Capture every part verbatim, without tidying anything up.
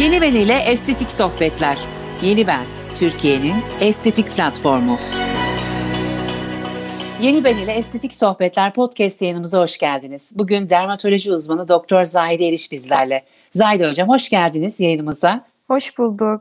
Yeni Ben ile estetik sohbetler. Yeni Ben, Türkiye'nin estetik platformu. Yeni Ben ile Estetik Sohbetler podcast yayınımıza hoş geldiniz. Bugün dermatoloji uzmanı Doktor Zahide Eriş bizlerle. Zahide Hocam hoş geldiniz yayınımıza. Hoş bulduk.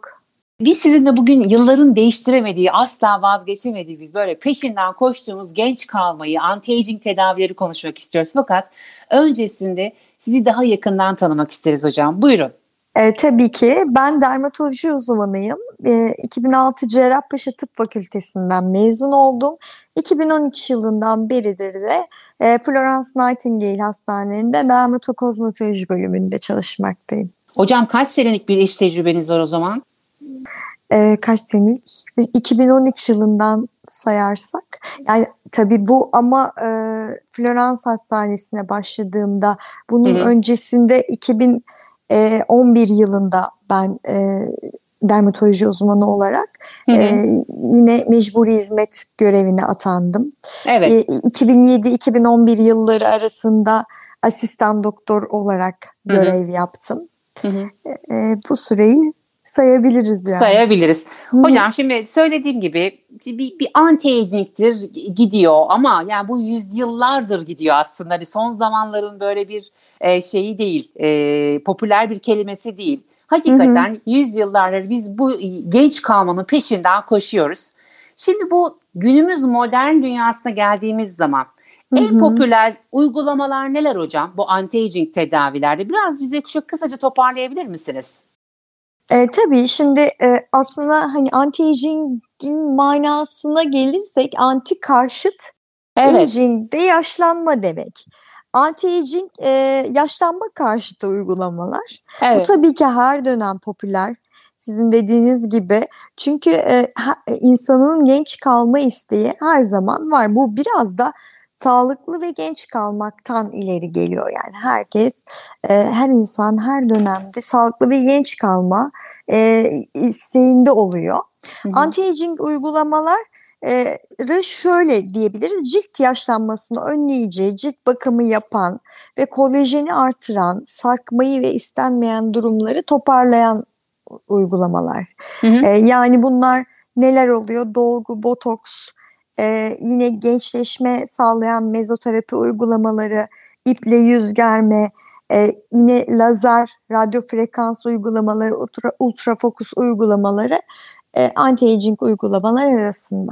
Biz sizinle bugün yılların değiştiremediği, asla vazgeçemediğimiz, böyle peşinden koştuğumuz genç kalmayı, anti-aging tedavileri konuşmak istiyoruz. Fakat öncesinde sizi daha yakından tanımak isteriz hocam. Buyurun. E, tabii ki. Ben dermatoloji uzmanıyım. E, iki bin altı Cerrahpaşa Tıp Fakültesinden mezun oldum. iki bin on iki yılından beridir de e, Florence Nightingale Hastanelerinde dermatokozmetoloji bölümünde çalışmaktayım. Hocam kaç senelik bir iş tecrübeniz var o zaman? E, kaç senelik? iki bin on üç yılından sayarsak. Yani tabii bu ama e, Florence Hastanesi'ne başladığımda bunun Hı-hı. öncesinde iki bin on bir yılında ben e, dermatoloji uzmanı olarak hı hı. E, yine mecburi hizmet görevine atandım. Evet. E, iki bin yedi iki bin on bir yılları arasında asistan doktor olarak görev hı hı. yaptım. Hı hı. E, bu süreyi sayabiliriz yani. Sayabiliriz. Hocam hı. şimdi söylediğim gibi bir, bir anti-aging'tir gidiyor ama yani bu yüzyıllardır gidiyor aslında. Hani son zamanların böyle bir e, şeyi değil, e, popüler bir kelimesi değil. Hakikaten hı hı. yüzyıllardır biz bu genç kalmanın peşinden koşuyoruz. Şimdi bu günümüz modern dünyasına geldiğimiz zaman hı hı. en popüler uygulamalar neler hocam? Bu anti-aging tedavilerde biraz bize şu kısaca toparlayabilir misiniz? E, tabii şimdi e, aslında hani anti-aging'in manasına gelirsek anti karşıt, evet. aging de yaşlanma demek. Anti-aging e, yaşlanma karşıtı uygulamalar. Evet. Bu tabii ki her dönem popüler. Sizin dediğiniz gibi çünkü e, insanın genç kalma isteği her zaman var. Bu biraz da sağlıklı ve genç kalmaktan ileri geliyor yani herkes, e, her insan her dönemde sağlıklı ve genç kalma e, isteğinde oluyor. Hı-hı. Anti-aging uygulamaları şöyle diyebiliriz: cilt yaşlanmasını önleyici, cilt bakımı yapan ve kolajeni artıran, sarkmayı ve istenmeyen durumları toparlayan uygulamalar. Hı-hı. E, yani bunlar neler oluyor? Dolgu, botoks. Ee, yine gençleşme sağlayan mezoterapi uygulamaları, iple yüz germe, e, yine lazer, radyo frekans uygulamaları, ultra, ultrafokus uygulamaları e, anti-aging uygulamalar arasında.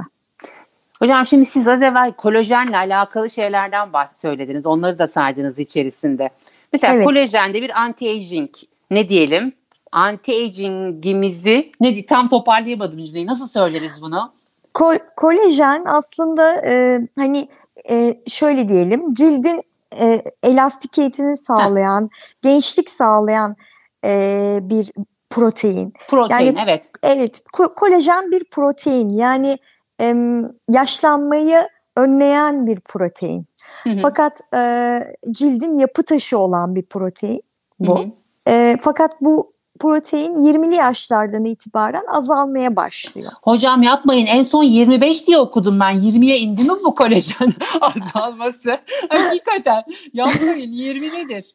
Hocam şimdi siz az evvel kolajenle alakalı şeylerden bahsöylediğiniz, onları da saydınız içerisinde. Mesela evet. kolajende bir anti-aging ne diyelim? Anti-aging'imizi ne, tam toparlayamadım cümleyi. Nasıl söyleriz bunu? Kol- kolajen aslında e, hani e, şöyle diyelim, cildin e, elastikiyetini sağlayan, ha. gençlik sağlayan e, bir protein. Protein yani, evet. Evet, ko- kolajen bir protein yani e, yaşlanmayı önleyen bir protein. Hı hı. Fakat e, cildin yapı taşı olan bir protein bu. Hı hı. E, fakat bu protein yirmili yaşlardan itibaren azalmaya başlıyor. Hocam yapmayın, en son yirmi beş diye okudum ben. yirmiye indi mi bu kolajen azalması? Hakikaten yapmayın, yirmi nedir?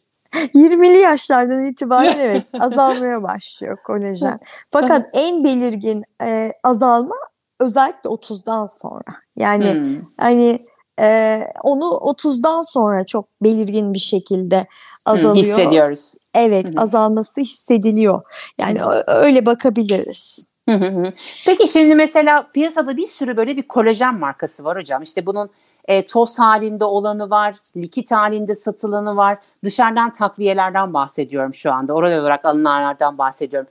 yirmili yaşlardan itibaren evet azalmaya başlıyor kolajen. Fakat en belirgin e, azalma özellikle otuzdan sonra. Yani hmm. hani e, onu otuzdan sonra çok belirgin bir şekilde azalıyor. Hmm, hissediyoruz. Evet, hı-hı. azalması hissediliyor. Yani öyle bakabiliriz. Hı-hı. Peki şimdi mesela piyasada bir sürü böyle bir kolajen markası var hocam. İşte bunun e, toz halinde olanı var, likit halinde satılanı var. Dışarıdan takviyelerden bahsediyorum şu anda. Oral olarak alınanlardan bahsediyorum.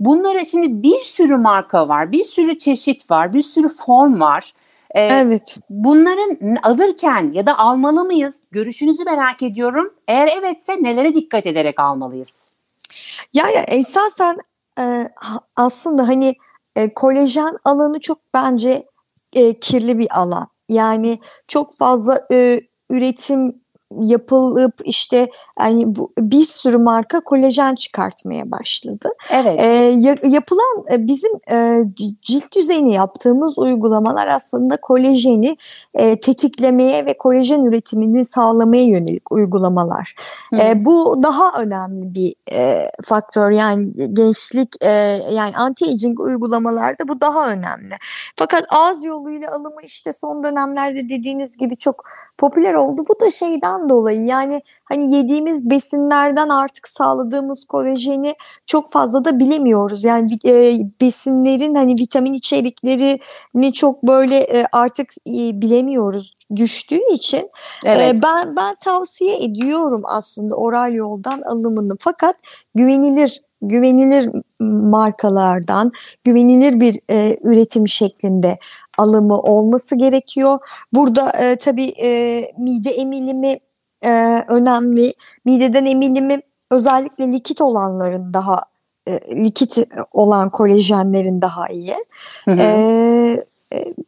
Bunlara şimdi bir sürü marka var, bir sürü çeşit var, bir sürü form var. E, evet. Bunların alırken ya da almalı mıyız? Görüşünüzü merak ediyorum. Eğer evetse nelere dikkat ederek almalıyız? Ya, ya esasen e, aslında hani e, kolajen alanı çok bence e, kirli bir alan. Yani çok fazla e, üretim yapılıp işte yani bu, bir sürü marka kolajen çıkartmaya başladı. Evet. E, yapılan bizim e, cilt düzeyini yaptığımız uygulamalar aslında kolajeni e, tetiklemeye ve kolajen üretimini sağlamaya yönelik uygulamalar. E, bu daha önemli bir e, faktör. Yani gençlik e, yani anti-aging uygulamalarda bu daha önemli. Fakat ağız yoluyla alımı işte son dönemlerde dediğiniz gibi çok popüler oldu. Bu da şeyden dolayı yani hani yediğimiz besinlerden artık sağladığımız kolajeni çok fazla da bilemiyoruz. Yani e, besinlerin hani vitamin içeriklerini çok böyle e, artık e, bilemiyoruz düştüğü için. Evet. E, ben ben tavsiye ediyorum aslında oral yoldan alımını. Fakat güvenilir güvenilir markalardan, güvenilir bir e, üretim şeklinde alımı olması gerekiyor. Burada e, tabii e, mide emilimi e, önemli. Mideden emilimi özellikle likit olanların daha e, likit olan kolajenlerin daha iyi. Hı hı. E,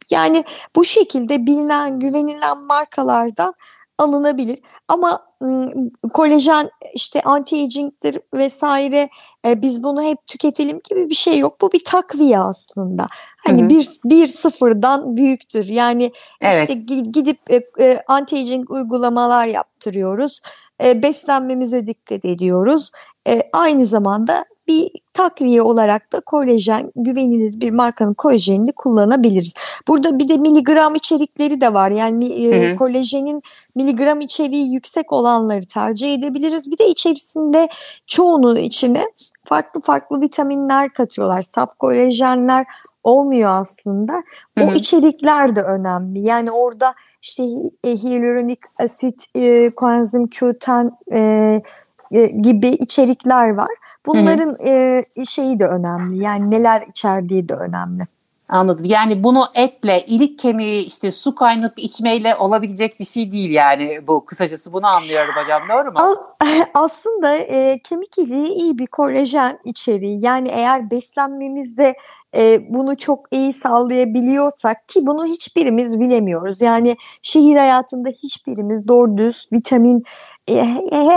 yani bu şekilde bilinen, güvenilen markalardan alınabilir. Ama ıı, kolajen işte anti-aging'tir vesaire e, biz bunu hep tüketelim gibi bir şey yok. Bu bir takviye aslında. Hani hı hı. bir, bir sıfırdan büyüktür. Yani evet. işte gidip e, anti-aging uygulamalar yaptırıyoruz. E, beslenmemize dikkat ediyoruz. E, aynı zamanda bir takviye olarak da kolajen, güvenilir bir markanın kolajenini kullanabiliriz. Burada bir de miligram içerikleri de var. Yani hı hı. kolajenin miligram içeriği yüksek olanları tercih edebiliriz. Bir de içerisinde çoğunun içine farklı farklı vitaminler katıyorlar. Saf kolajenler olmuyor aslında. O hı hı. içerikler de önemli. Yani orada işte hyaluronik asit, e, koenzim Q ten e, e, gibi içerikler var. Bunların e, şeyi de önemli. Yani neler içerdiği de önemli. Anladım. Yani bunu etle, ilik kemiği, işte su kaynatıp içmeyle olabilecek bir şey değil yani bu. Kısacası bunu anlıyorum hocam. Doğru mu? Aslında e, kemik iliği iyi bir kolajen içeriği. Yani eğer beslenmemizde e, bunu çok iyi sağlayabiliyorsak ki bunu hiçbirimiz bilemiyoruz. Yani şehir hayatında hiçbirimiz doğru düz vitamin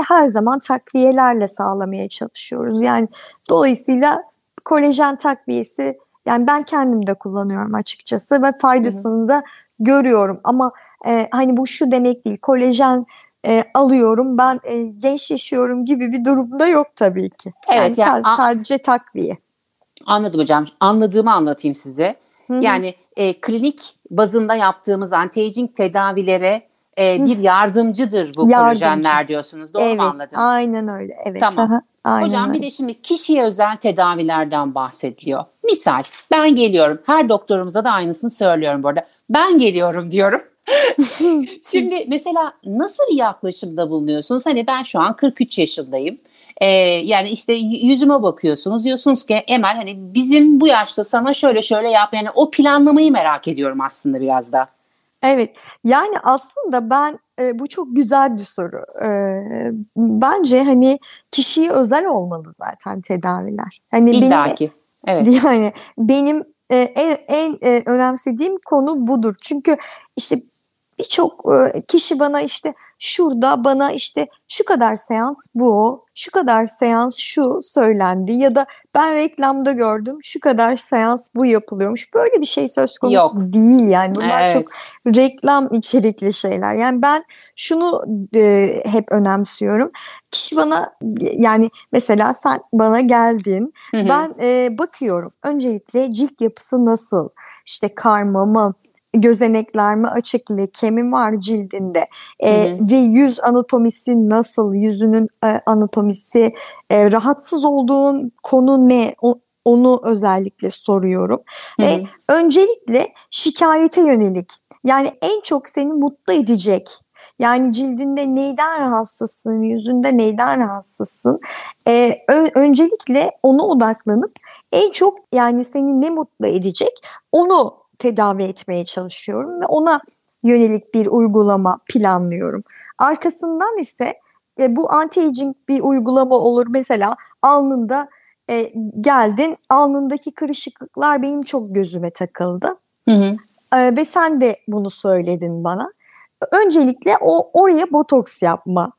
her zaman takviyelerle sağlamaya çalışıyoruz. Yani dolayısıyla kolajen takviyesi yani ben kendim de kullanıyorum açıkçası ve faydasını Hı. da görüyorum. Ama e, hani bu şu demek değil, kolajen e, alıyorum ben e, gençleşiyorum gibi bir durumda yok tabii ki. Evet, yani, yani ta- sadece takviye. Anladım hocam. Anladığımı anlatayım size. Hı-hı. Yani e, klinik bazında yaptığımız anti-aging tedavilere bir yardımcıdır bu Yardımcı. kolajenler diyorsunuz. Doğru evet, mu anladınız? Evet, aynen öyle. Evet. Tamam. Aha, aynen hocam öyle. Bir de şimdi kişiye özel tedavilerden bahsediliyor. Misal ben geliyorum. Her doktorumuza da aynısını söylüyorum bu arada. Ben geliyorum diyorum. Şimdi mesela nasıl bir yaklaşımda bulunuyorsunuz? Hani ben şu an kırk üç yaşındayım. Ee, yani işte yüzüme bakıyorsunuz. Diyorsunuz ki Emel hani bizim bu yaşta sana şöyle şöyle yap. Yani o planlamayı merak ediyorum aslında biraz da. Evet, yani aslında ben e, bu çok güzel bir soru. E, bence hani kişiye özel olmalı zaten tedaviler. Hani İlla ki. Evet. Yani benim e, en, en e, önemsediğim konu budur. Çünkü işte birçok e, kişi bana işte şurada bana işte şu kadar seans bu, şu kadar seans şu söylendi ya da ben reklamda gördüm şu kadar seans bu yapılıyormuş. Böyle bir şey söz konusu Yok. değil yani. Bunlar evet. çok reklam içerikli şeyler. Yani ben şunu e, hep önemsiyorum. Kişi bana yani mesela sen bana geldin. Hı hı. Ben e, bakıyorum öncelikle cilt yapısı nasıl? İşte karma mı? Gözenekler mi açık, leke mi var cildinde e, ve yüz anatomisi nasıl, yüzünün e, anatomisi, e, rahatsız olduğun konu ne, o, onu özellikle soruyorum. Hı-hı. Ve öncelikle şikayete yönelik yani en çok seni mutlu edecek yani cildinde neyden rahatsızsın, yüzünde neyden rahatsızsın e, ö- öncelikle ona odaklanıp en çok yani seni ne mutlu edecek onu tedavi etmeye çalışıyorum ve ona yönelik bir uygulama planlıyorum. Arkasından ise e, bu anti-aging bir uygulama olur. Mesela alnında e, geldin, alnındaki kırışıklıklar benim çok gözüme takıldı. Hı hı. E, ve sen de bunu söyledin bana. öncelikle o oraya botoks yapma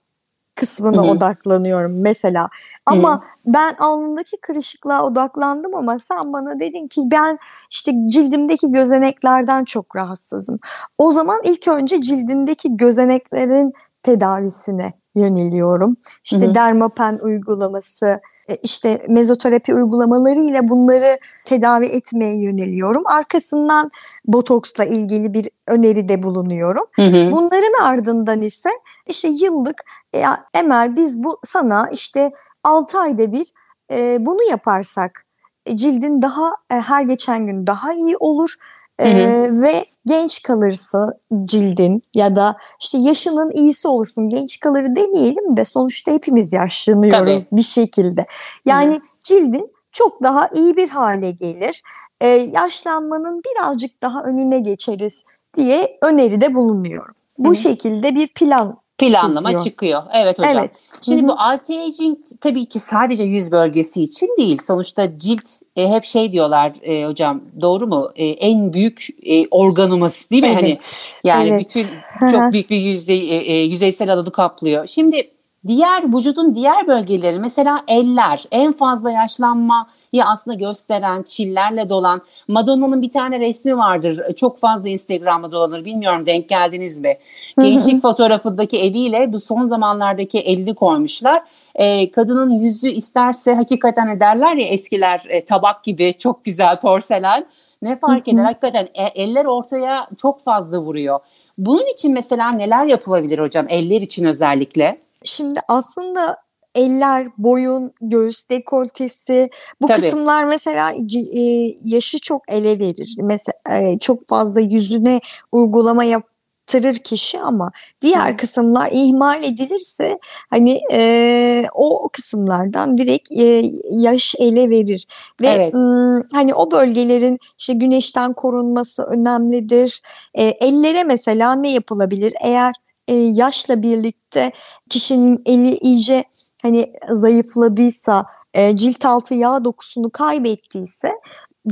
kısmına Hı-hı. odaklanıyorum mesela. Ama Hı-hı. ben alnındaki kırışıklığa odaklandım ama sen bana dedin ki ben işte cildimdeki gözeneklerden çok rahatsızım. O zaman ilk önce cildindeki gözeneklerin tedavisine yöneliyorum. İşte Hı-hı. Dermapen uygulaması, işte mezoterapi uygulamalarıyla bunları tedavi etmeye yöneliyorum. Arkasından botoksla ilgili bir öneride bulunuyorum. Hı hı. Bunların ardından ise işte yıllık ya Emel biz bu sana işte altı ayda bir e, bunu yaparsak e, cildin daha e, her geçen gün daha iyi olur. E, hı hı. Ve genç kalırsa cildin ya da işte yaşının iyisi olsun, genç kalır demeyelim de sonuçta hepimiz yaşlanıyoruz Tabii. bir şekilde. Yani Hı. cildin çok daha iyi bir hale gelir, ee, yaşlanmanın birazcık daha önüne geçeriz diye öneride bulunuyorum. Bu Hı. şekilde bir plan Planlama çiziyor. çıkıyor. Evet hocam. Evet. Şimdi Hı-hı. bu anti-aging tabii ki sadece yüz bölgesi için değil. Sonuçta cilt e, hep şey diyorlar e, hocam doğru mu? E, en büyük e, organımız değil mi? Evet. Hani yani evet. bütün çok büyük bir yüzde e, yüzeysel alanı kaplıyor. Şimdi diğer vücudun diğer bölgeleri mesela eller en fazla yaşlanma ya aslında gösteren, çillerle dolan. Madonna'nın bir tane resmi vardır. Çok fazla Instagram'da dolanır. Bilmiyorum denk geldiniz mi? Gençlik fotoğrafındaki eliyle bu son zamanlardaki elini koymuşlar. Ee, kadının yüzü isterse hakikaten ederler ya eskiler e, tabak gibi çok güzel porselen. Ne fark eder? Hakikaten e, eller ortaya çok fazla vuruyor. Bunun için mesela neler yapılabilir hocam? Eller için özellikle. Şimdi aslında eller, boyun, göğüs dekoltesi bu Tabii. kısımlar mesela e, yaşı çok ele verir. Mesela e, çok fazla yüzüne uygulama yaptırır kişi ama diğer Hı. kısımlar ihmal edilirse hani e, o kısımlardan direkt e, yaş ele verir. Ve evet. m, hani o bölgelerin işte güneşten korunması önemlidir. E, ellere mesela ne yapılabilir? Eğer e, yaşla birlikte kişinin eli iyice hani zayıfladıysa, cilt altı yağ dokusunu kaybettiyse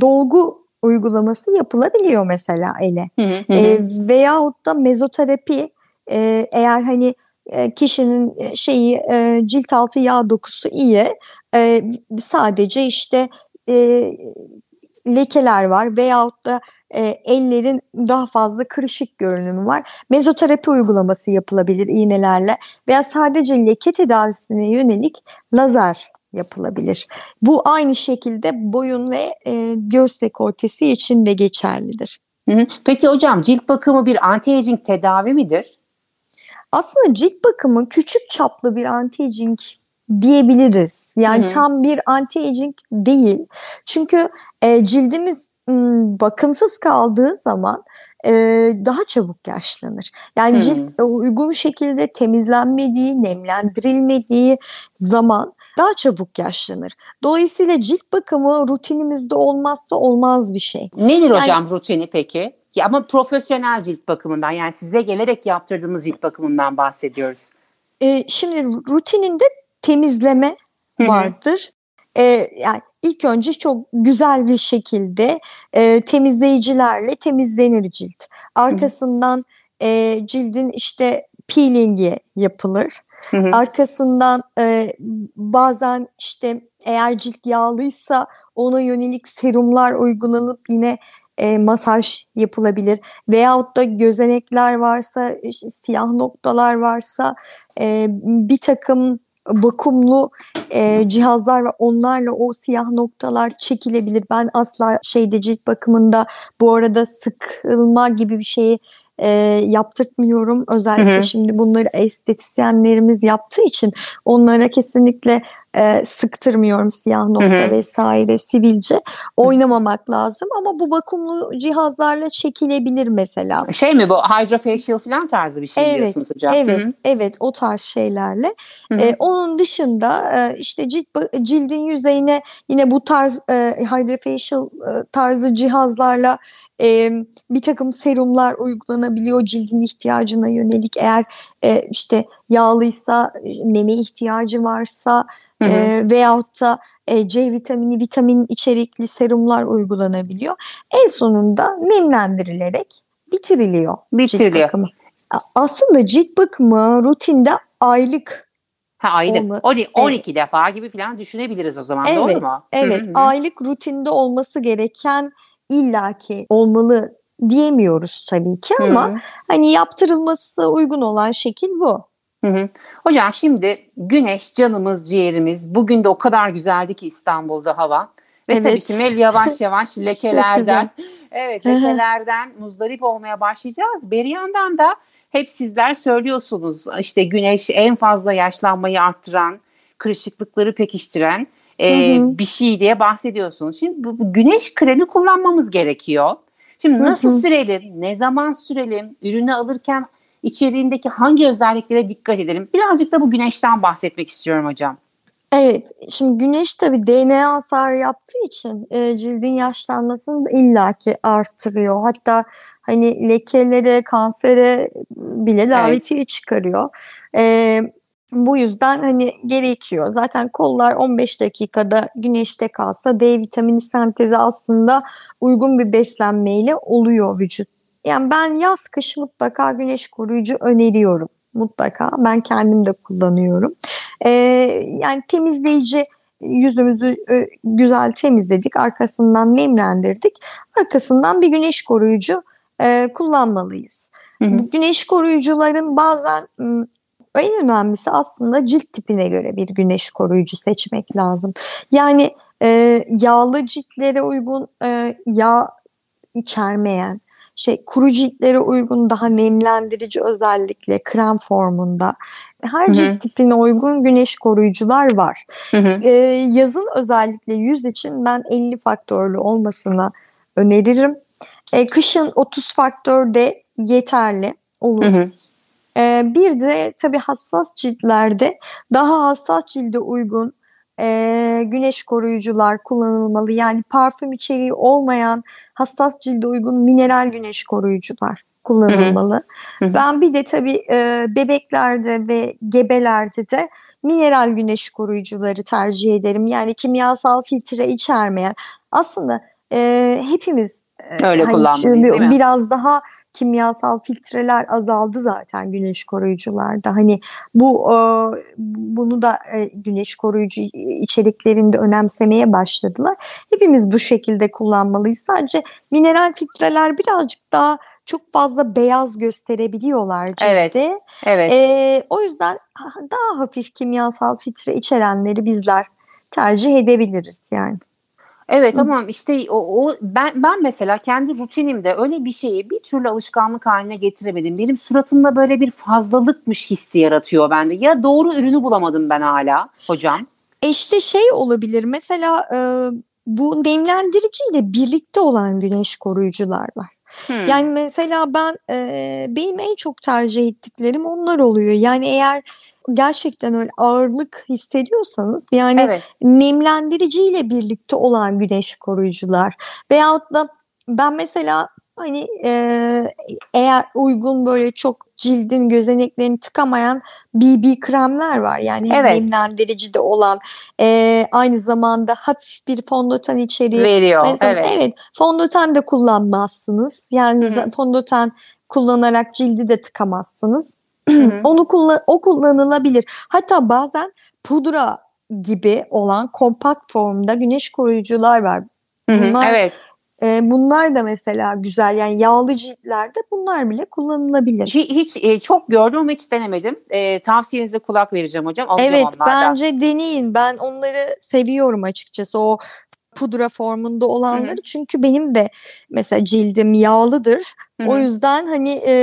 dolgu uygulaması yapılabiliyor mesela ele. Hı hı. E, veyahut da mezoterapi e, eğer hani kişinin şeyi e, cilt altı yağ dokusu iyi e, sadece işte e, lekeler var veyahut da e, ellerin daha fazla kırışık görünümü var. Mezoterapi uygulaması yapılabilir iğnelerle veya sadece leke tedavisine yönelik lazer yapılabilir. Bu aynı şekilde boyun ve e, göğüs dekoltesi için de geçerlidir. Peki hocam cilt bakımı bir anti-aging tedavi midir? Aslında cilt bakımı küçük çaplı bir anti-aging diyebiliriz. Yani Hı-hı. tam bir anti-aging değil. Çünkü e, cildimiz m, bakımsız kaldığı zaman e, daha çabuk yaşlanır. Yani Hı-hı. cilt e, uygun şekilde temizlenmediği, nemlendirilmediği zaman daha çabuk yaşlanır. Dolayısıyla cilt bakımı rutinimizde olmazsa olmaz bir şey. Nedir yani, hocam rutini peki? Ya ama profesyonel cilt bakımından yani size gelerek yaptırdığımız cilt bakımından bahsediyoruz. E, şimdi rutininde temizleme vardır. Ee, yani ilk önce çok güzel bir şekilde e, temizleyicilerle temizlenir cilt. Arkasından e, cildin işte peelingi yapılır. Hı hı. Arkasından e, bazen işte eğer cilt yağlıysa ona yönelik serumlar uygulanıp yine E, masaj yapılabilir veyahut da gözenekler varsa, işte, siyah noktalar varsa e, bir takım vakumlu e, cihazlar ve onlarla o siyah noktalar çekilebilir. Ben asla şeyde cilt bakımında bu arada sıkılma gibi bir şeyi e, yaptırtmıyorum. Özellikle hı hı. şimdi bunları estetisyenlerimiz yaptığı için onlara kesinlikle e, sıktırmıyorum siyah nokta hı hı. vesaire sivilce. Oynamamak lazım ama bu vakumlu cihazlarla çekilebilir mesela. Şey mi bu Hydrofacial falan tarzı bir şey evet, diyorsunuz hocam? Evet, hı hı. evet o tarz şeylerle. Hı hı. E, onun dışında e, işte cilt, cildin yüzeyine yine bu tarz e, Hydrofacial e, tarzı cihazlarla Ee, bir takım serumlar uygulanabiliyor cildin ihtiyacına yönelik eğer e, işte yağlıysa, neme ihtiyacı varsa hı hı. E, veyahut da e, C vitamini, vitamin içerikli serumlar uygulanabiliyor. En sonunda nemlendirilerek bitiriliyor. Bitiriliyor. Aslında cilt bakımı rutinde aylık. Ha aylık. on iki evet. defa gibi falan düşünebiliriz o zaman, evet, doğru mu? Evet. Hı-hı. Aylık rutinde olması gereken, illaki olmalı diyemiyoruz tabii ki ama Hı-hı. hani yaptırılması uygun olan şekil bu. Hı-hı. Hocam şimdi güneş canımız, ciğerimiz. Bugün de o kadar güzeldi ki İstanbul'da hava. Ve evet. tabii şimdi yavaş yavaş lekelerden evet lekelerden muzdarip olmaya başlayacağız. Bir yandan da hep sizler söylüyorsunuz, işte güneş en fazla yaşlanmayı arttıran, kırışıklıkları pekiştiren e, bir şey diye bahsediyorsunuz. Şimdi bu, bu güneş kremi kullanmamız gerekiyor. Şimdi nasıl Hı-hı. sürelim, ne zaman sürelim, ürünü alırken içeriğindeki hangi özelliklere dikkat edelim? Birazcık da bu güneşten bahsetmek istiyorum hocam. Evet, şimdi güneş tabii D N A hasarı yaptığı için e, cildin yaşlanmasını illaki arttırıyor. Hatta hani lekelere, kansere bile davetiye evet. çıkarıyor. E, bu yüzden hani gerekiyor. Zaten kollar on beş dakikada güneşte kalsa D vitamini sentezi aslında uygun bir beslenmeyle oluyor vücut. Yani ben yaz kış mutlaka güneş koruyucu öneriyorum. Mutlaka. Ben kendim de kullanıyorum. Ee, yani temizleyici, yüzümüzü e, güzel temizledik. Arkasından nemlendirdik. Arkasından bir güneş koruyucu e, kullanmalıyız. Hı hı. Güneş koruyucuların bazen en önemlisi aslında cilt tipine göre bir güneş koruyucu seçmek lazım. Yani e, yağlı ciltlere uygun, e, yağ içermeyen, şey kuru ciltlere uygun daha nemlendirici özellikle krem formunda her Hı-hı. cilt tipine uygun güneş koruyucular var. Ee, yazın özellikle yüz için ben elli faktörlü olmasını öneririm. Ee, kışın otuz faktör de yeterli olur. Ee, bir de tabii hassas ciltlerde daha hassas cilde uygun E, güneş koruyucular kullanılmalı. Yani parfüm içeriği olmayan hassas cilde uygun mineral güneş koruyucular kullanılmalı. Hı hı. Ben bir de tabii e, bebeklerde ve gebelerde de mineral güneş koruyucuları tercih ederim. Yani kimyasal filtre içermeyen. Aslında e, hepimiz e, öyle hani, kullanmalıyız, değil mi? Biraz daha kimyasal filtreler azaldı zaten güneş koruyucularda. Hani bu bunu da güneş koruyucu içeriklerinde önemsemeye başladılar. Hepimiz bu şekilde kullanmalıyız. Sadece mineral filtreler birazcık daha çok fazla beyaz gösterebiliyorlar cilde. Evet. Evet. Ee, o yüzden daha hafif kimyasal filtre içerenleri bizler tercih edebiliriz yani. Evet tamam işte o, o ben ben mesela kendi rutinimde öyle bir şeyi bir türlü alışkanlık haline getiremedim. Benim suratımda böyle bir fazlalıkmış hissi yaratıyor bende. Ya doğru ürünü bulamadım ben hala hocam. E işte şey olabilir mesela e, bu nemlendiriciyle birlikte olan güneş koruyucular var. Hmm. Yani mesela ben e, benim en çok tercih ettiklerim onlar oluyor. Yani eğer gerçekten öyle ağırlık hissediyorsanız yani evet. nemlendiriciyle birlikte olan güneş koruyucular veyahut da ben mesela hani e, eğer uygun böyle çok cildin gözeneklerini tıkamayan B B kremler var. Yani evet. nemlendirici de olan e, aynı zamanda hafif bir fondöten içeriği veriyor. Mesela, evet. evet. Fondöten de kullanmazsınız. Yani Hı-hı. fondöten kullanarak cildi de tıkamazsınız. Onu kullan, o kullanılabilir. Hatta bazen pudra gibi olan kompakt formda güneş koruyucular var. Bunlar, evet. E, bunlar da mesela güzel. Yani yağlı ciltlerde bunlar bile kullanılabilir. Hiç, hiç e, çok gördüm ama hiç denemedim. E, tavsiyenize kulak vereceğim hocam. Alacağım evet onlardan. Bence deneyin. Ben onları seviyorum açıkçası. O pudra formunda olanları Hı-hı. çünkü benim de mesela cildim yağlıdır. Hı-hı. O yüzden hani e,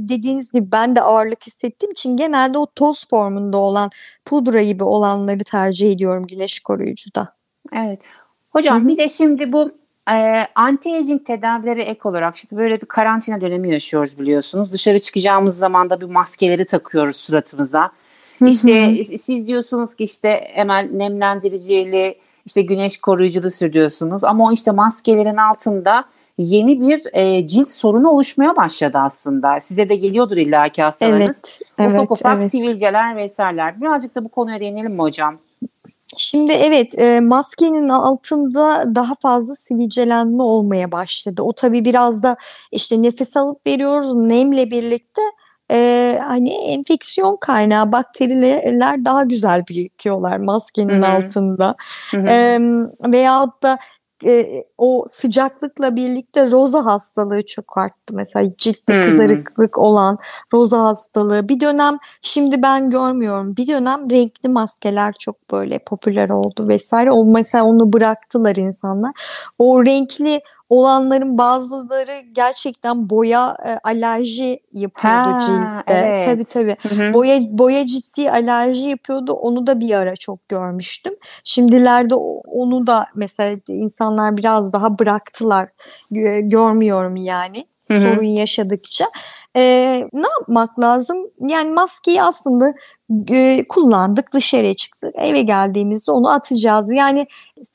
dediğiniz gibi ben de ağırlık hissettiğim için genelde o toz formunda olan pudra gibi olanları tercih ediyorum güneş koruyucuda. Evet. Hocam Hı-hı. bir de şimdi bu e, anti-aging tedavilere ek olarak şimdi böyle bir karantina dönemi yaşıyoruz biliyorsunuz. Dışarı çıkacağımız zaman da bir maskeleri takıyoruz suratımıza. Hı-hı. İşte siz diyorsunuz ki işte hemen nemlendiriciyle İşte güneş koruyuculu sürüyorsunuz ama o işte maskelerin altında yeni bir e, cilt sorunu oluşmaya başladı aslında. Size de geliyordur illaki hastalarınız. Evet, evet, ufak ufak evet. sivilceler vesaireler. Birazcık da bu konuya değinelim mi hocam? Şimdi evet e, maskenin altında daha fazla sivilcelenme olmaya başladı. O tabii biraz da işte nefes alıp veriyoruz nemle birlikte. e, hani enfeksiyon kaynağı bakteriler daha güzel birikiyorlar maskenin Hı-hı. altında. Hı-hı. E, veyahut da E, o sıcaklıkla birlikte roza hastalığı çok arttı. Mesela ciltte hmm. kızarıklık olan roza hastalığı. Bir dönem şimdi ben görmüyorum. Bir dönem renkli maskeler çok böyle popüler oldu vesaire. O mesela onu bıraktılar insanlar. O renkli olanların bazıları gerçekten boya e, alerji yapıyordu ha, ciltte. Evet. Tabii tabii. Hı hı. Boya boya ciddi alerji yapıyordu. Onu da bir ara çok görmüştüm. Şimdilerde onu da mesela insanlar biraz daha bıraktılar. Görmüyorum yani. Hı hı. Sorun yaşadıkça. Ee, ne yapmak lazım? Yani maskeyi aslında e, kullandık, dışarıya çıktık, eve geldiğimizde onu atacağız. Yani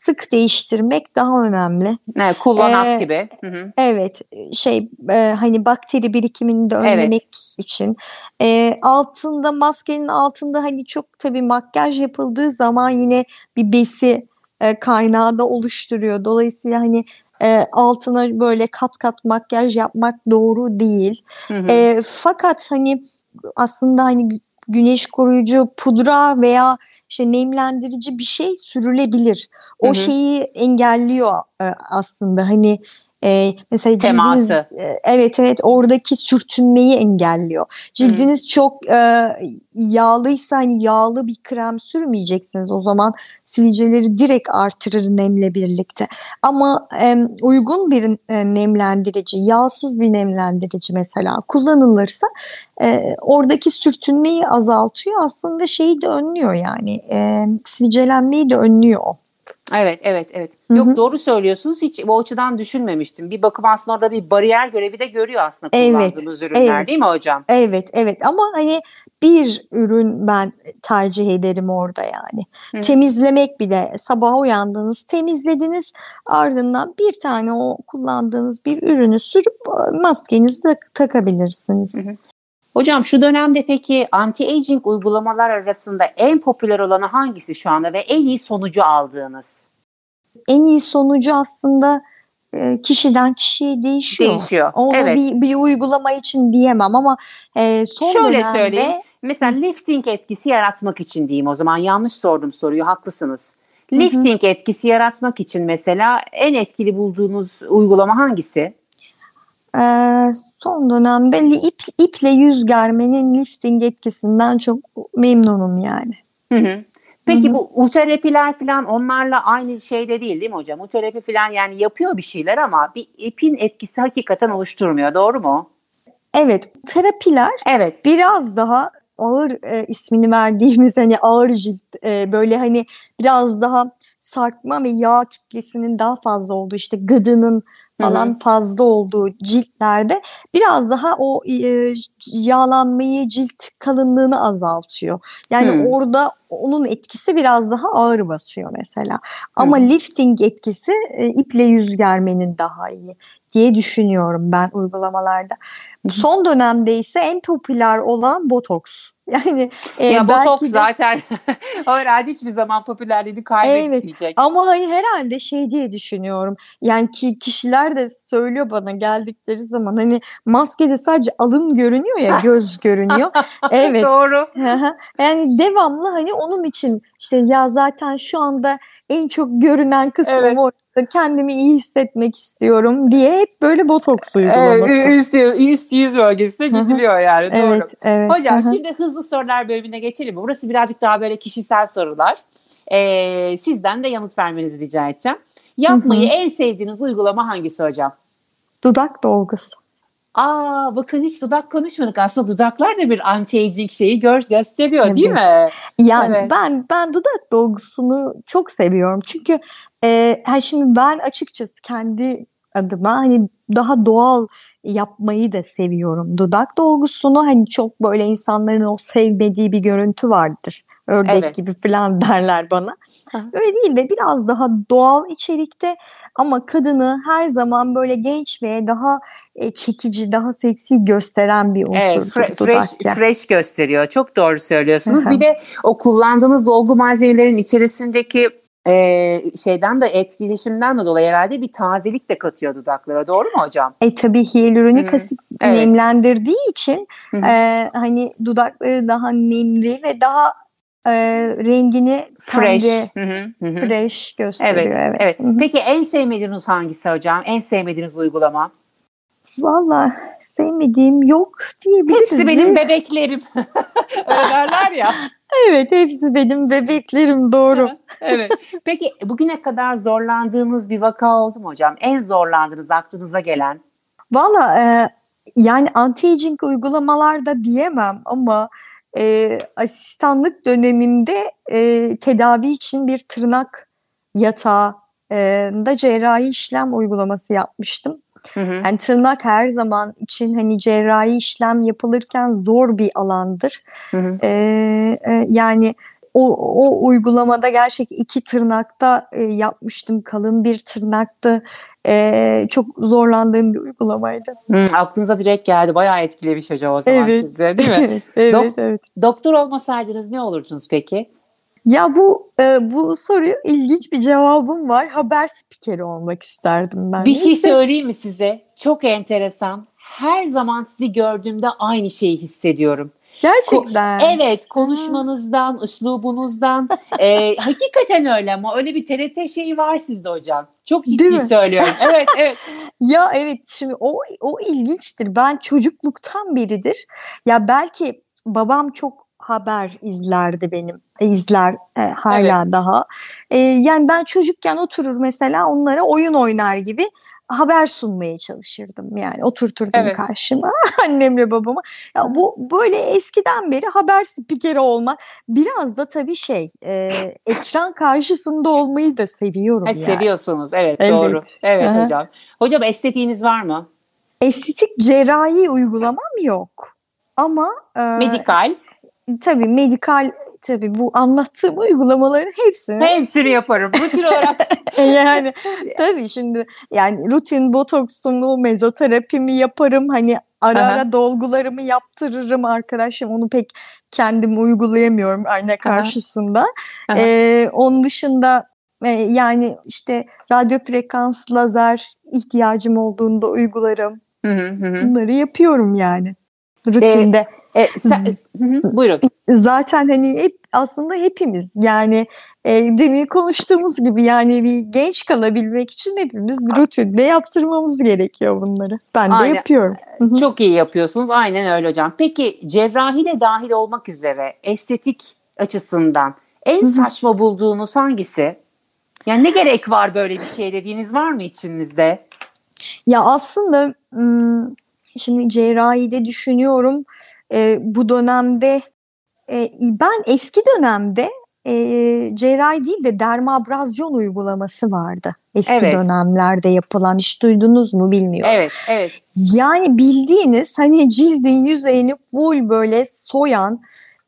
sık değiştirmek daha önemli. Evet, kullanat ee, gibi. Hı-hı. Evet, şey e, hani bakteri birikimini de önlemek evet. için. E, altında maskenin altında hani çok tabii makyaj yapıldığı zaman yine bir besi e, kaynağı da oluşturuyor. Dolayısıyla hani E, altına böyle kat kat makyaj yapmak doğru değil. Hı hı. E, fakat hani aslında hani güneş koruyucu pudra veya işte nemlendirici bir şey sürülebilir. O hı hı. şeyi engelliyor e, aslında hani e, mesela teması. Cildiniz, e, evet evet oradaki sürtünmeyi engelliyor. Cildiniz hı hı. çok e, yağlıysa hani yağlı bir krem sürmeyeceksiniz o zaman. Sivilceleri direkt artırır nemle birlikte. Ama e, uygun bir e, nemlendirici, yağsız bir nemlendirici mesela kullanılırsa e, oradaki sürtünmeyi azaltıyor. Aslında şeyi de önlüyor yani. E, sivilcelenmeyi de önlüyor o. Evet, evet, evet. Hı-hı. Yok doğru söylüyorsunuz. Hiç bu açıdan düşünmemiştim. Bir bakıma aslında orada bir bariyer görevi de görüyor aslında kullandığımız evet, ürünler evet. değil mi hocam? Evet, evet. Ama hani bir ürün ben tercih ederim orada yani. Hı. Temizlemek bir de sabah uyandınız, temizlediniz. Ardından bir tane o kullandığınız bir ürünü sürüp maskenizi de takabilirsiniz. Hı hı. Hocam şu dönemde peki anti-aging uygulamalar arasında en popüler olanı hangisi şu anda ve en iyi sonucu aldığınız? En iyi sonucu aslında kişiden kişiye değişiyor. Değişiyor. Onu evet. bir, bir uygulama için diyemem ama son şöyle dönemde... söyleyeyim. Mesela lifting etkisi yaratmak için diyeyim o zaman. Yanlış sordum soruyu, haklısınız. Lifting hı hı. etkisi yaratmak için mesela en etkili bulduğunuz uygulama hangisi? Ee, son dönemde ip, iple yüz germenin lifting etkisinden çok memnunum yani. Hı hı. Peki hı hı. bu uterapiler falan onlarla aynı şeyde değil değil mi hocam? Uterapi falan yani yapıyor bir şeyler ama bir ipin etkisi hakikaten oluşturmuyor, doğru mu? Evet, terapiler evet. biraz daha ağır e, ismini verdiğimiz hani ağır cilt e, böyle hani biraz daha sarkma ve yağ kitlesinin daha fazla olduğu işte gıdının falan Hı-hı. fazla olduğu ciltlerde biraz daha o e, yağlanmayı, cilt kalınlığını azaltıyor. Yani Hı-hı. orada onun etkisi biraz daha ağır basıyor mesela. Ama Hı-hı. lifting etkisi e, iple yüz germenin daha iyi diye düşünüyorum ben uygulamalarda. Hı-hı. Son dönemde ise en popüler olan botoks. Yani e, ya botoks de... zaten herhalde hiçbir zaman popülerliğini kaybetmeyecek. Evet. Ama hayır, herhalde şey diye düşünüyorum. Yani ki kişiler de söylüyor bana geldikleri zaman hani maskede sadece alın görünüyor ya, göz görünüyor. Evet. Doğru. Yani devamlı hani onun için işte ya zaten şu anda en çok görünen kısmı evet. o. Kendimi iyi hissetmek istiyorum diye hep böyle botoks uygulaması. Evet, üst, üst yüz bölgesine gidiliyor yani. Doğru. Evet, evet. Hocam şimdi hızlı sorular bölümüne geçelim. Burası birazcık daha böyle kişisel sorular. Ee, sizden de yanıt vermenizi rica edeceğim. Yapmayı Hı-hı. en sevdiğiniz uygulama hangisi hocam? Dudak dolgusu. Aa bakın hiç dudak konuşmadık. Aslında dudaklar da bir anti-aging şeyi gör, gösteriyor evet. değil mi? Yani evet. ben ben dudak dolgusunu çok seviyorum. Çünkü Ee, yani şimdi ben açıkçası kendi adıma hani daha doğal yapmayı da seviyorum. Dudak dolgusunu hani çok böyle insanların o sevmediği bir görüntü vardır. Ördek evet. gibi falan derler bana. Öyle değil de biraz daha doğal içerikte ama kadını her zaman böyle genç ve daha çekici, daha seksi gösteren bir unsur. Evet, fre- fresh, yani. fresh gösteriyor. Çok doğru söylüyorsunuz. Hı-hı. Bir de o kullandığınız dolgu malzemelerin içerisindeki e, şeyden de etkileşimden de dolayı herhalde bir tazelik de katıyor dudaklara. Doğru mu hocam? E tabii hyaluronik asit evet. nemlendirdiği için e, hani dudakları daha nemli ve daha e, rengini fresh pembe, fresh gösteriyor. Evet. evet. evet. Peki en sevmediğiniz hangisi hocam? En sevmediğiniz uygulama? Valla sevmediğim yok diyebiliriz. Hepsi benim bebeklerim. Ölerler ya. Evet, hepsi benim bebeklerim, doğru. Evet. Peki bugüne kadar zorlandığınız bir vaka oldu mu hocam? En zorlandığınız, aklınıza gelen? Valla e, yani anti-aging uygulamalarda diyemem ama e, asistanlık dönemimde e, tedavi için bir tırnak yatağında cerrahi işlem uygulaması yapmıştım. Hı hı. Yani tırnak her zaman için hani cerrahi işlem yapılırken zor bir alandır. Hı hı. Ee, yani o, o uygulamada gerçekten iki tırnakta e, yapmıştım. Kalın bir tırnaktı. E, çok zorlandığım bir uygulamaydı. Hı, aklınıza direkt geldi. Bayağı etkilemiş hocam o zaman evet. size değil mi? evet, Do- evet. Doktor olmasaydınız ne olurdunuz peki? Ya bu e, bu soruya ilginç bir cevabım var. Haber spikeri olmak isterdim ben. Bir şey söyleyeyim mi size? Çok enteresan. Her zaman sizi gördüğümde aynı şeyi hissediyorum. Gerçekten. Ko- evet, konuşmanızdan, üslubunuzdan. E, hakikaten öyle ama öyle bir T R T şeyi var sizde hocam. Çok ciddi söylüyorum. Evet, evet. Ya evet, şimdi o o ilginçtir. Ben çocukluktan beridir. Ya belki babam çok haber izlerdi benim. izler e, hala evet. daha. E, yani ben çocukken oturur mesela onlara oyun oynar gibi haber sunmaya çalışırdım. Yani oturturdum evet. karşıma annemle babama. Ya bu böyle eskiden beri haber spikeri olmak. Biraz da tabii şey e, ekran karşısında olmayı da seviyorum. Ha, yani. Seviyorsunuz evet, evet. doğru. Evet Aha. hocam. Hocam estetiğiniz var mı? Estetik cerrahi uygulamam yok. Ama e, medikal. Tabii medikal tabii bu anlattığım uygulamaların hepsini. Hepsini yaparım. Rutin olarak. yani tabii şimdi yani rutin botoksumu, mezoterapimi yaparım. Hani ara Aha. ara dolgularımı yaptırırım arkadaşım. Onu pek kendim uygulayamıyorum ayna karşısında. Aha. Aha. Ee, onun dışında e, yani işte radyo frekans, lazer ihtiyacım olduğunda uygularım. Hı hı hı. Bunları yapıyorum yani rutinde. Ee, E, sen, hı hı, buyurun. Zaten hani hep, aslında hepimiz yani e, demin konuştuğumuz gibi yani bir genç kalabilmek için hepimiz rutinde yaptırmamız gerekiyor bunları. Ben de Aynen. yapıyorum. Hı-hı. Çok iyi yapıyorsunuz. Aynen öyle hocam. Peki cerrahi de dahil olmak üzere estetik açısından en Hı-hı. saçma bulduğunuz hangisi? Yani ne gerek var böyle bir şey dediğiniz var mı içinizde? Ya aslında şimdi cerrahi de düşünüyorum. E, bu dönemde e, ben eski dönemde e, cerrahi değil de dermabrazyon uygulaması vardı. Eski evet. dönemlerde yapılan, hiç duydunuz mu bilmiyorum. Evet, evet. Yani bildiğiniz hani cildin yüzeyini full böyle soyan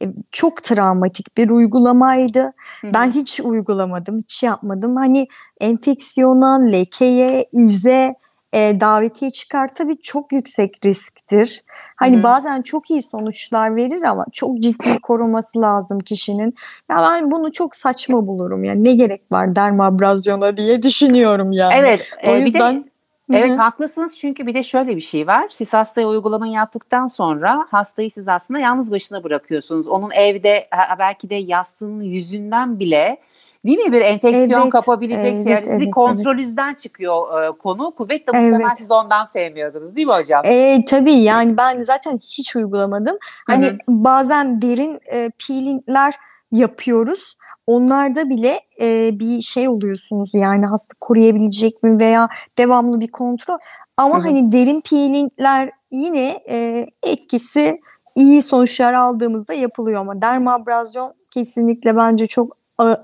e, çok travmatik bir uygulamaydı. Hı-hı. Ben hiç uygulamadım, hiç yapmadım. Hani enfeksiyona, lekeye, ize... E, davetiye çıkar tabii çok yüksek risktir. Hani Hı-hı. bazen çok iyi sonuçlar verir ama çok ciddi koruması lazım kişinin. Ya ben bunu çok saçma bulurum. Yani ne gerek var dermabrazyona diye düşünüyorum yani. Evet. O e, yüzden de, evet haklısınız çünkü bir de şöyle bir şey var. Siz hastaya uygulamayı yaptıktan sonra hastayı siz aslında yalnız başına bırakıyorsunuz. Onun evde belki de yastığının yüzünden bile değil mi? Bir enfeksiyon evet, kapabilecek evet, şey. Yani sizi evet, kontrolüzden evet. çıkıyor e, konu. Kuvvetle evet. muhtemelen siz ondan sevmiyordunuz değil mi hocam? E, tabii yani ben zaten hiç uygulamadım. Hani Hı-hı. bazen derin e, peelingler yapıyoruz. Onlarda bile e, bir şey oluyorsunuz yani hasta koruyabilecek mi veya devamlı bir kontrol. Ama Hı-hı. hani derin peelingler yine e, etkisi iyi sonuçlar aldığımızda yapılıyor. Ama dermabrazyon kesinlikle bence çok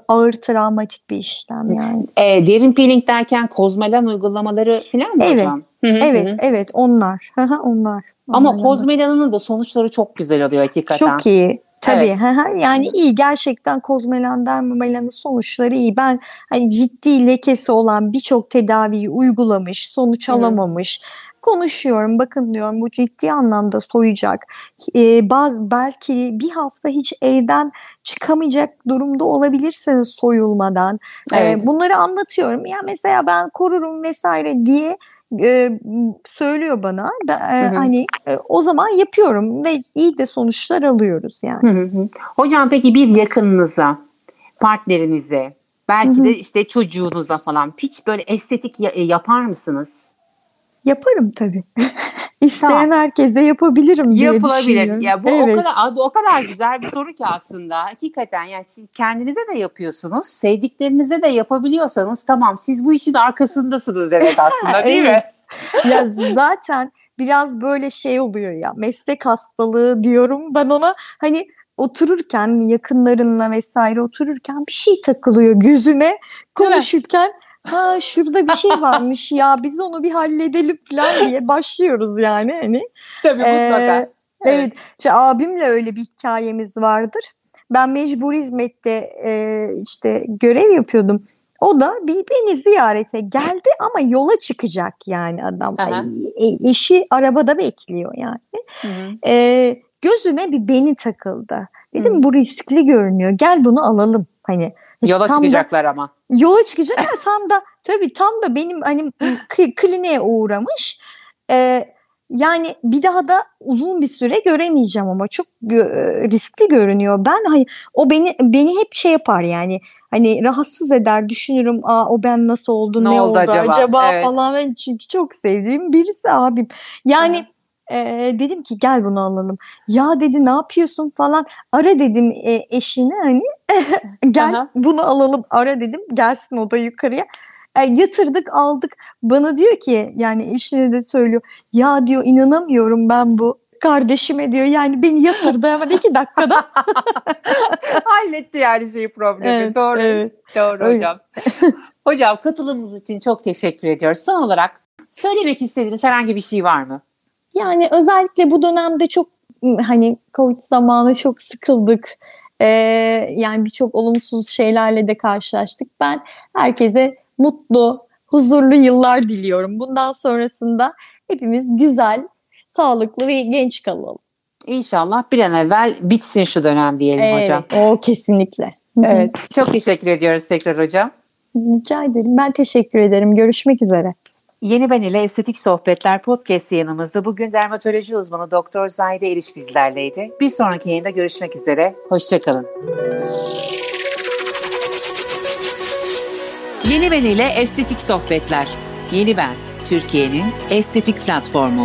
ağır travmatik bir işlem yani. E, derin peeling derken Kozmelan uygulamaları falan mı evet. hocam? Evet, evet, evet onlar. onlar. Ama Kozmelan'ın da sonuçları çok güzel oluyor hakikaten. Çok iyi. Tabii. Evet. Yani iyi, gerçekten Kozmelan, Dermapen'in sonuçları iyi. Ben hani ciddi lekesi olan birçok tedaviyi uygulamış, sonuç alamamış. Hı. Konuşuyorum, bakın diyorum, bu ciddi anlamda soyacak. Ee, bazı, belki bir hafta hiç evden çıkamayacak durumda olabilirsiniz soyulmadan. Evet. Ee, bunları anlatıyorum. Ya mesela ben korurum vesaire diye e, söylüyor bana. Da, e, hı hı. Hani e, o zaman yapıyorum ve iyi de sonuçlar alıyoruz yani. Hı hı. Hocam peki bir yakınınıza, partnerinize, belki hı hı. de işte çocuğunuza falan hiç böyle estetik ya- yapar mısınız? Yaparım tabii. İsteyen tamam. herkese yapabilirim diye düşünüyorum. Ya bu evet. o kadar bu o kadar güzel bir soru ki aslında. Hakikaten yani siz kendinize de yapıyorsunuz, sevdiklerinize de yapabiliyorsanız tamam, siz bu işin arkasındasınız demek aslında, değil mi? Ya zaten biraz böyle şey oluyor ya, meslek hastalığı diyorum ben ona. Hani otururken yakınlarınla vesaire otururken bir şey takılıyor gözüne, konuşurken ha şurada bir şey varmış ya, biz onu bir halledelim falan diye başlıyoruz yani hani. Tabii mutlaka. Ee, evet. evet. İşte abimle öyle bir hikayemiz vardır. Ben mecbur hizmette e, işte görev yapıyordum. O da bir beni ziyarete geldi ama yola çıkacak yani adam. E, eşi arabada bekliyor yani. E, gözüme bir beni takıldı. Dedim Hı-hı. bu riskli görünüyor. Gel bunu alalım hani. Hiç yola çıkacaklar da, ama. Yola çıkacaklar tam da tabii tam da benim hani kliniğe uğramış. Ee, yani bir daha da uzun bir süre göremeyeceğim ama çok gö- riskli görünüyor. Ben o beni beni hep şey yapar yani. Hani rahatsız eder, düşünürüm. Aa o ben nasıl oldu? Ne, ne oldu, oldu acaba, acaba evet. falan. Çünkü çok sevdiğim birisi abim. Yani Hı. Ee, dedim ki gel bunu alalım. Ya dedi ne yapıyorsun falan. Ara dedim e, eşini hani gel Aha. bunu alalım. Ara dedim gelsin o da yukarıya. E, yatırdık aldık. Bana diyor ki yani eşine de söylüyor. Ya diyor inanamıyorum ben bu kardeşime diyor. Yani beni yatırdı hemen iki dakikada. Halletti yani şeyi, problemi. Evet, doğru, evet. doğru hocam. Hocam katılımınız için çok teşekkür ediyoruz. Son olarak söylemek istediğiniz herhangi bir şey var mı? Yani özellikle bu dönemde çok hani Covid zamanı çok sıkıldık. Ee, yani birçok olumsuz şeylerle de karşılaştık. Ben herkese mutlu, huzurlu yıllar diliyorum. Bundan sonrasında hepimiz güzel, sağlıklı ve genç kalalım. İnşallah bir an evvel bitsin şu dönem diyelim evet, hocam. O kesinlikle. Evet. Çok teşekkür ediyoruz tekrar hocam. Rica ederim. Ben teşekkür ederim. Görüşmek üzere. Yeni Ben ile Estetik Sohbetler Podcast yayınımızda bugün dermatoloji uzmanı Doktor Zahide Eriş bizlerleydi. Bir sonraki yayında görüşmek üzere. Hoşçakalın. Yeni Ben ile Estetik Sohbetler. Yeni Ben, Türkiye'nin estetik platformu.